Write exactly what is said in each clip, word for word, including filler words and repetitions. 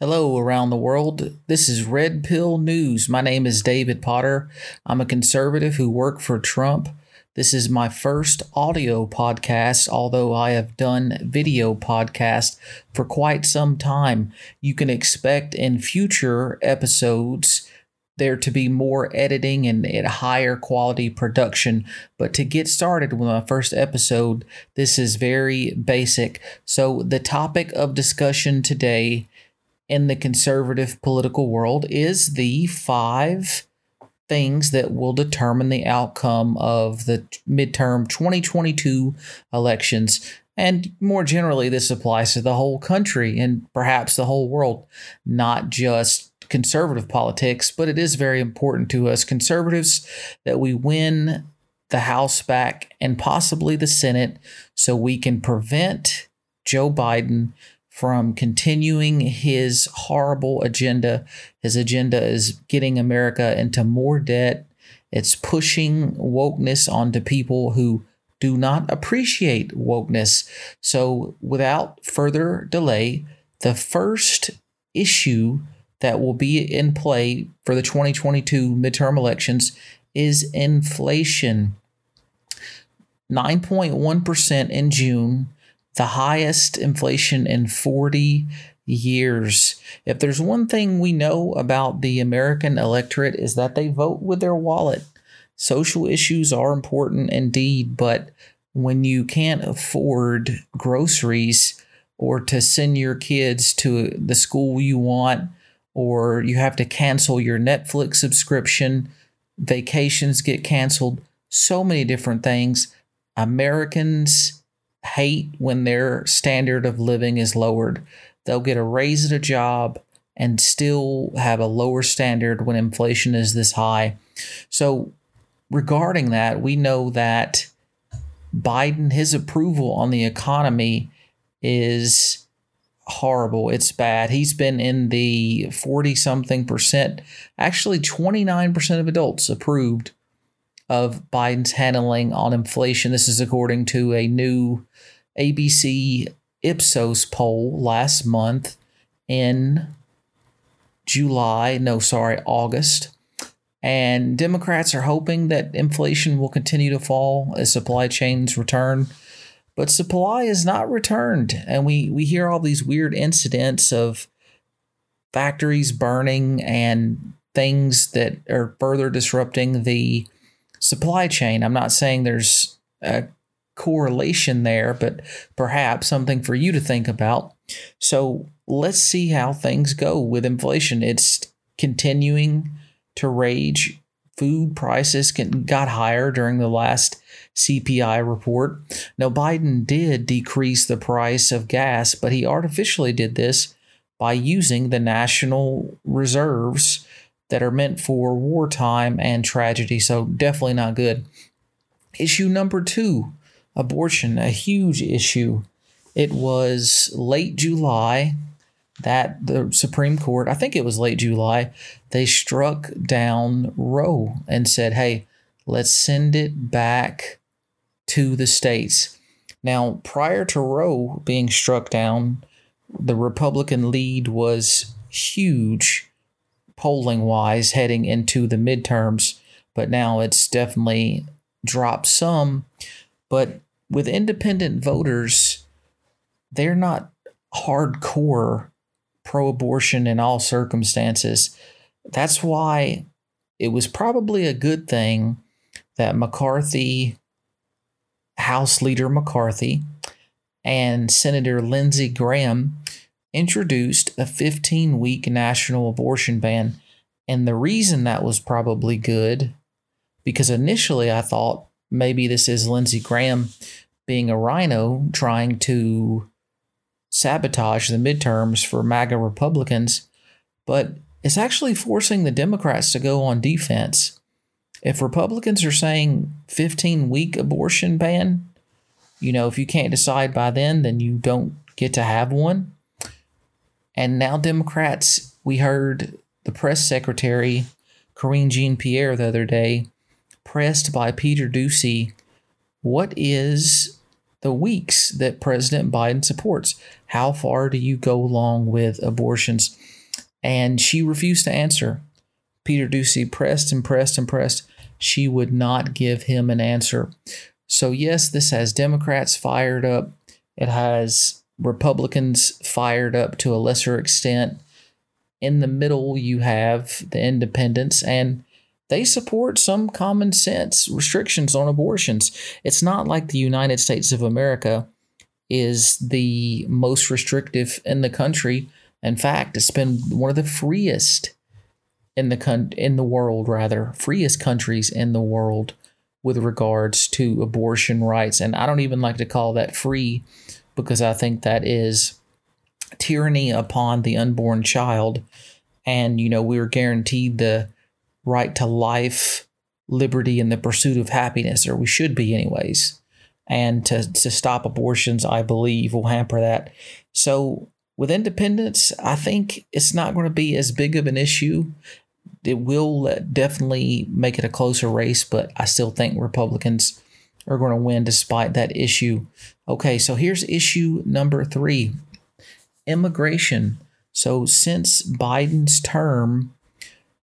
Hello, around the world. This is Red Pill News. My name is David Potter. I'm a conservative who worked for Trump. This is my first audio podcast, although I have done video podcasts for quite some time. You can expect in future episodes there to be more editing and at higher quality production. But to get started with my first episode, this is very basic. So the topic of discussion today in the conservative political world is the five things that will determine the outcome of the midterm twenty twenty-two elections. And more generally, this applies to the whole country and perhaps the whole world, not just conservative politics, but it is very important to us conservatives that we win the House back and possibly the Senate so we can prevent Joe Biden from continuing his horrible agenda. His agenda is getting America into more debt. It's pushing wokeness onto people who do not appreciate wokeness. So without further delay, the first issue that will be in play for the twenty twenty-two midterm elections is inflation. nine point one percent in June, the highest inflation in forty years. If there's one thing we know about the American electorate is that they vote with their wallet. Social issues are important indeed, but when you can't afford groceries or to send your kids to the school you want, or you have to cancel your Netflix subscription, vacations get canceled, so many different things. Americans hate when their standard of living is lowered. They'll get a raise at a job and still have a lower standard when inflation is this high. So regarding that, we know that Biden, his approval on the economy is horrible. It's bad. He's been in the forty something percent, actually twenty-nine percent of adults approved of Biden's handling on inflation. This is according to a new A B C Ipsos poll last month in July, no, sorry, August. And Democrats are hoping that inflation will continue to fall as supply chains return. But supply is not returned, and we, we hear all these weird incidents of factories burning and things that are further disrupting the supply chain. I'm not saying there's a correlation there, but perhaps something for you to think about. So let's see how things go with inflation. It's continuing to rage. Food prices can, got higher during the last C P I report. Now, Biden did decrease the price of gas, but he artificially did this by using the national reserves that are meant for wartime and tragedy. So definitely not good. Issue number two, abortion, a huge issue. It was late July that the Supreme Court, I think it was late July, they struck down Roe and said, hey, let's send it back to the states. Now, prior to Roe being struck down, the Republican lead was huge polling-wise heading into the midterms, but now it's definitely dropped some. But with independent voters, they're not hardcore pro-abortion in all circumstances. That's why it was probably a good thing that McCarthy, House Leader McCarthy, and Senator Lindsey Graham introduced a fifteen-week national abortion ban. And the reason that was probably good, because initially I thought maybe this is Lindsey Graham being a rhino trying to sabotage the midterms for MAGA Republicans, but it's actually forcing the Democrats to go on defense. If Republicans are saying fifteen-week abortion ban, you know, if you can't decide by then, then you don't get to have one. And now Democrats, we heard the press secretary, Karine Jean-Pierre, the other day, pressed by Peter Ducey, what is the weeks that President Biden supports? How far do you go along with abortions? and she refused to answer. Peter Ducey pressed and pressed and pressed. She would not give him an answer. So yes, this has Democrats fired up. It has Republicans fired up to a lesser extent. In the middle, you have the independents, and they support some common sense restrictions on abortions. It's not like the United States of America is the most restrictive in the country. In fact, it's been one of the freest in the con- in the world, rather, freest countries in the world with regards to abortion rights. And I don't even like to call that free, because I think that is tyranny upon the unborn child. And, you know, we were guaranteed the right to life, liberty, and the pursuit of happiness, or we should be anyways. And to, to stop abortions, I believe, will hamper that. So with independence, I think it's not going to be as big of an issue. It will definitely make it a closer race, but I still think Republicans are going to win despite that issue. Okay, so here's issue number three, immigration. So since Biden's term,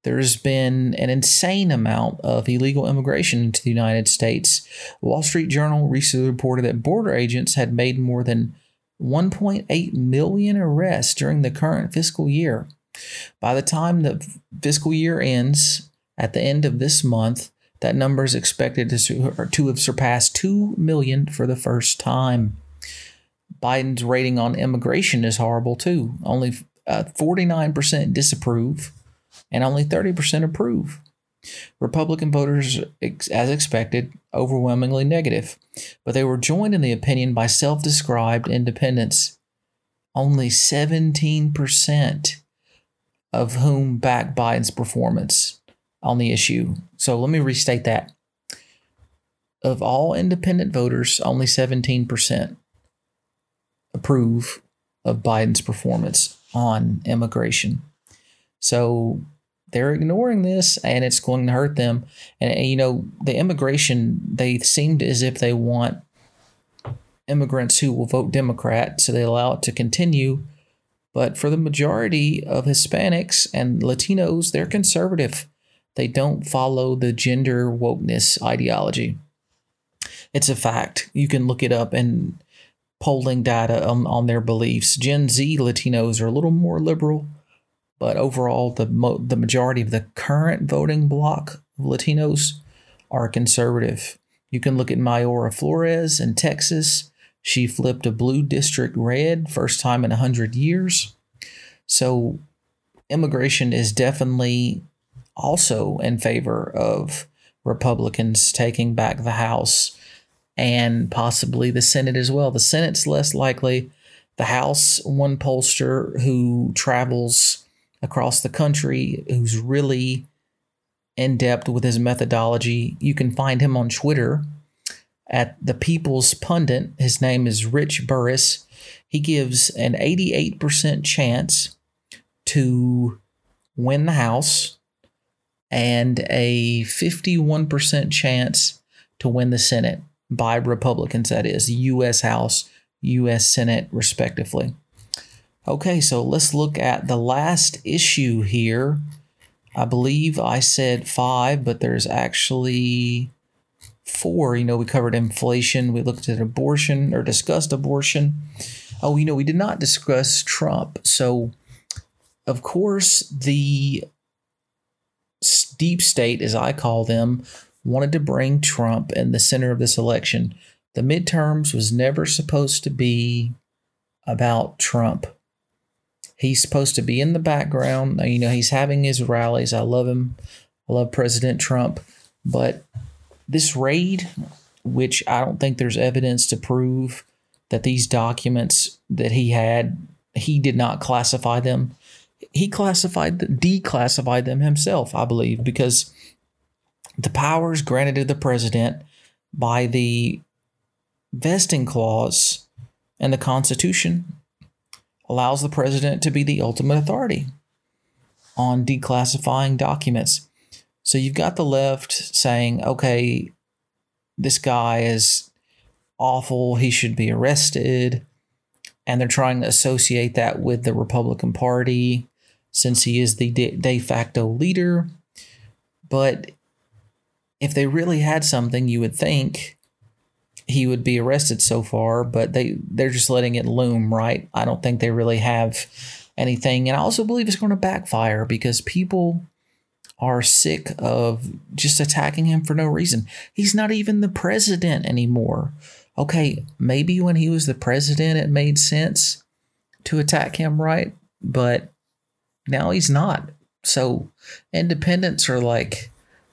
there's been an insane amount of illegal immigration into the United States. Wall Street Journal recently reported that border agents had made more than one point eight million arrests during the current fiscal year. By the time the fiscal year ends, at the end of this month, that number is expected to, to have surpassed two million for the first time. Biden's rating on immigration is horrible too. Only uh, forty-nine percent disapprove and only thirty percent approve. Republican voters, as expected, overwhelmingly negative, but they were joined in the opinion by self-described independents, only seventeen percent of whom back Biden's performance on the issue. So let me restate that. Of all independent voters, only seventeen percent approve of Biden's performance on immigration. So they're ignoring this, and it's going to hurt them. And, and, you know, the immigration, they seemed as if they want immigrants who will vote Democrat, so they allow it to continue. But for the majority of Hispanics and Latinos, they're conservative. They don't follow the gender wokeness ideology. It's a fact. You can look it up in polling data on, on their beliefs. Gen Z Latinos are a little more liberal, but overall, the mo- the majority of the current voting bloc of Latinos are conservative. You can look at Mayora Flores in Texas. She flipped a blue district red, first time in one hundred years. So immigration is definitely also in favor of Republicans taking back the House and possibly the Senate as well. The Senate's less likely. The House, one pollster who travels across the country, who's really in depth with his methodology. You can find him on Twitter at the People's Pundit. His name is Rich Burris. He gives an eighty-eight percent chance to win the House and a fifty-one percent chance to win the Senate by Republicans, that is, U S House, U S Senate, respectively. Okay, so let's look at the last issue here. I believe I said five, but there's actually four. You know, we covered inflation. We looked at abortion or discussed abortion. Oh, you know, we did not discuss Trump. So, of course, the Deep State, as I call them, wanted to bring Trump in the center of this election. The midterms was never supposed to be about Trump. He's supposed to be in the background. You know, he's having his rallies. I love him. I love President Trump. But this raid, which I don't think there's evidence to prove that these documents that he had, he did not classify them. He classified, declassified them himself, I believe, because the powers granted to the president by the vesting clause in the Constitution allows the president to be the ultimate authority on declassifying documents. So you've got the left saying, okay, this guy is awful, he should be arrested, and they're trying to associate that with the Republican Party since he is the de, de facto leader. But if they really had something, you would think he would be arrested so far, but they, they're just letting it loom, right? I don't think they really have anything. And I also believe it's going to backfire because people are sick of just attacking him for no reason. He's not even the president anymore. Okay, maybe when he was the president, it made sense to attack him, right? But now he's not. So independents are like,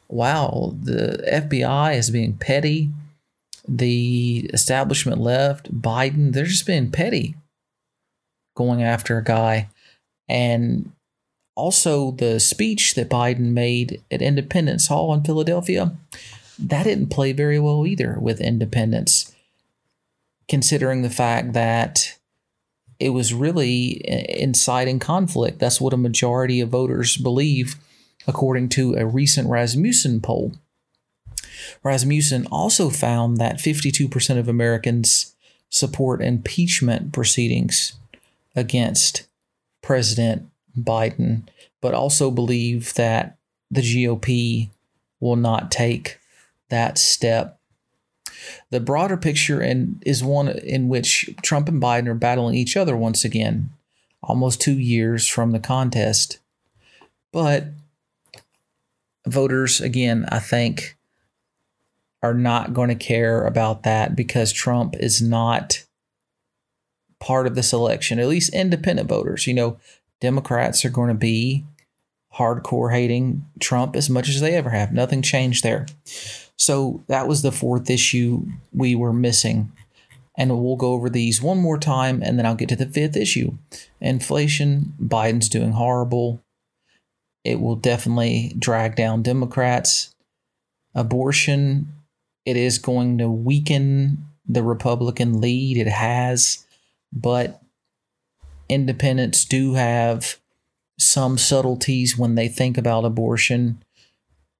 wow, the F B I is being petty. The establishment left, Biden, they're just being petty going after a guy. And also the speech that Biden made at Independence Hall in Philadelphia, that didn't play very well either with independents, considering the fact that it was really inciting conflict. That's what a majority of voters believe, according to a recent Rasmussen poll. Rasmussen also found that fifty-two percent of Americans support impeachment proceedings against President Biden, but also believe that the G O P will not take that step. The broader picture in, is one in which Trump and Biden are battling each other once again, almost two years from the contest. But voters, again, I think, are not going to care about that because Trump is not part of this election, at least independent voters. You know, Democrats are going to be hardcore hating Trump as much as they ever have. Nothing changed there. So that was the fourth issue we were missing. And we'll go over these one more time, and then I'll get to the fifth issue. Inflation, Biden's doing horrible. It will definitely drag down Democrats. Abortion, it is going to weaken the Republican lead. It has, but independents do have some subtleties when they think about abortion,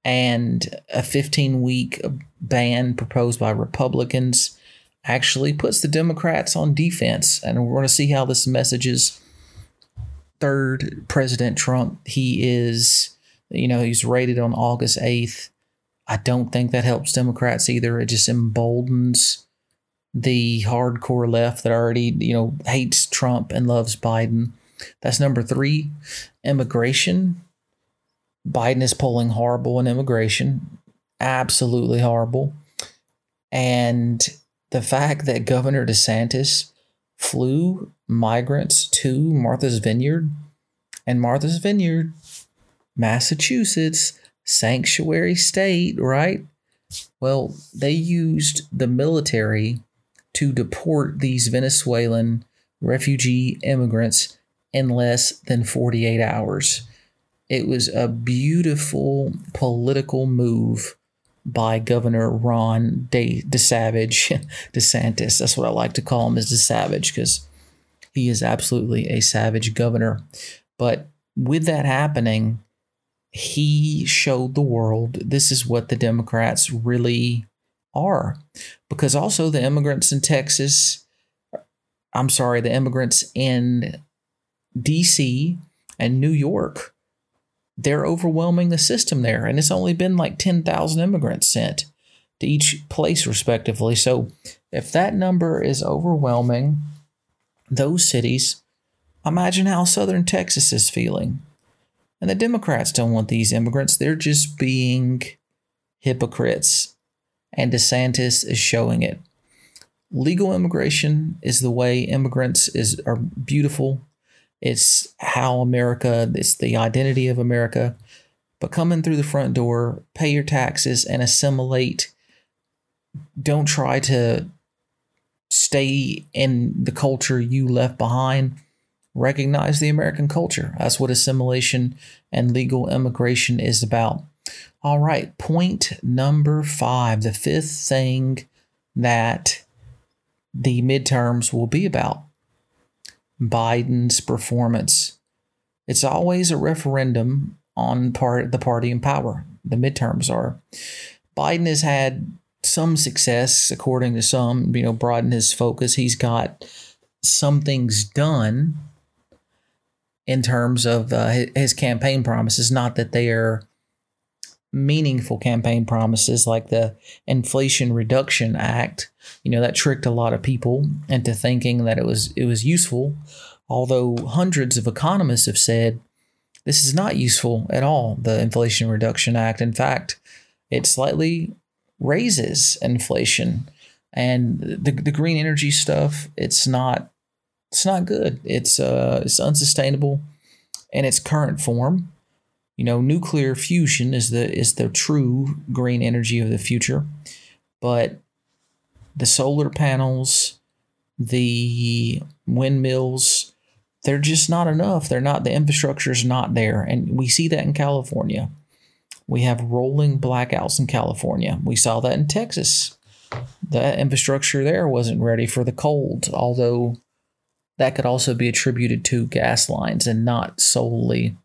and a fifteen-week ban proposed by Republicans actually puts the Democrats on defense, and we're going to see how this messages. Third, President Trump, he is, you know, he's rated on August eighth. I don't think that helps Democrats either. It just emboldens the hardcore left that already, you know, hates Trump and loves Biden. That's number three. Immigration. Biden is polling horrible in immigration. Absolutely horrible. And the fact that Governor DeSantis flew migrants to Martha's Vineyard and Martha's Vineyard, Massachusetts, sanctuary state, right? Well, they used the military to deport these Venezuelan refugee immigrants in less than forty-eight hours. It was a beautiful political move by Governor Ron De- DeSavage, DeSantis. That's what I like to call him, is DeSavage, because he is absolutely a savage governor. But with that happening, he showed the world this is what the Democrats really are, because also the immigrants in Texas, I'm sorry, the immigrants in D C and New York, they're overwhelming the system there. And it's only been like ten thousand immigrants sent to each place respectively. So if that number is overwhelming those cities, imagine how Southern Texas is feeling. And the Democrats don't want these immigrants. They're just being hypocrites. And DeSantis is showing it. Legal immigration is the way immigrants is are beautiful. It's how America, it's the identity of America. But come in through the front door, pay your taxes, and assimilate. Don't try to stay in the culture you left behind. Recognize the American culture. That's what assimilation and legal immigration is about. All right, point number five, the fifth thing that the midterms will be about, Biden's performance. It's always a referendum on part the party in power. The midterms are. Biden has had some success, according to some, you know, broaden his focus. He's got some things done. in terms of uh, his campaign promises. Not that they are meaningful campaign promises like the Inflation Reduction Act. You know, that tricked a lot of people into thinking that it was it was useful, although hundreds of economists have said this is not useful at all, the Inflation Reduction Act. In fact, it slightly raises inflation. And the the green energy stuff, it's not it's not good. It's uh it's unsustainable in its current form. You know, nuclear fusion is the is the true green energy of the future. But the solar panels, the windmills, they're just not enough. They're not, the infrastructure's not there. And we see that in California. We have rolling blackouts in California. We saw that in Texas. The infrastructure there wasn't ready for the cold, although that could also be attributed to gas lines and not solely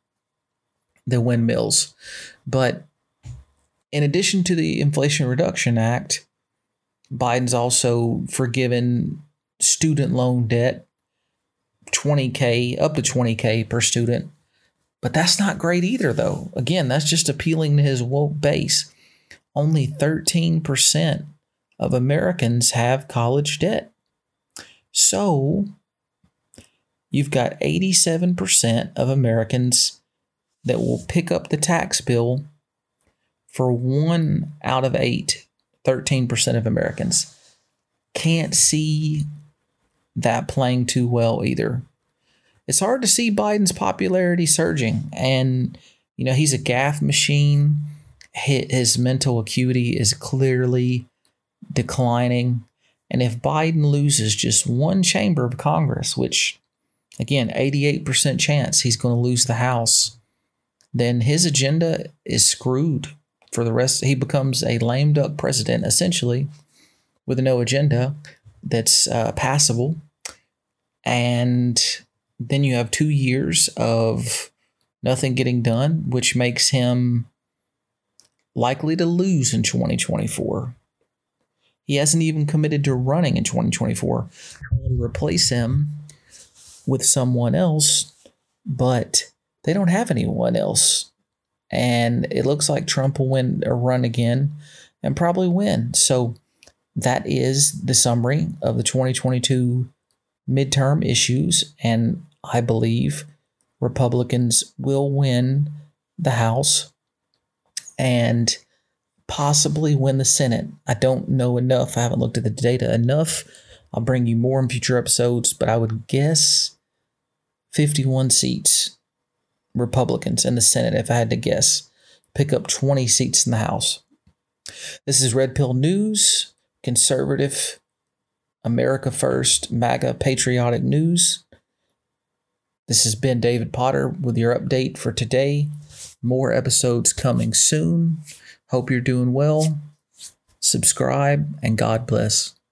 the windmills. But in addition to the Inflation Reduction Act, Biden's also forgiven student loan debt, twenty K, up to twenty K per student. But that's not great either, though. Again, that's just appealing to his woke base. Only thirteen percent of Americans have college debt. So you've got eighty-seven percent of Americans that will pick up the tax bill for one out of eight. thirteen percent of Americans can't see that playing too well either. It's hard to see Biden's popularity surging. And, you know, he's a gaffe machine. His mental acuity is clearly declining. And if Biden loses just one chamber of Congress, which, again, eighty-eight percent chance he's going to lose the House, then his agenda is screwed for the rest. He becomes a lame duck president, essentially, with no agenda that's uh, passable. And then you have two years of nothing getting done, which makes him likely to lose in twenty twenty-four. He hasn't even committed to running in twenty twenty-four. Trying to replace him with someone else, but they don't have anyone else. And it looks like Trump will win or run again and probably win. So that is the summary of the twenty twenty-two midterm issues, and I believe Republicans will win the House and possibly win the Senate. I don't know enough. I haven't looked at the data enough. I'll bring you more in future episodes, but I would guess fifty-one seats Republicans in the Senate, if I had to guess. Pick up twenty seats in the House. This is Red Pill News, conservative America First, MAGA, patriotic news. This has been David Potter with your update for today. More episodes coming soon. Hope you're doing well. Subscribe and God bless.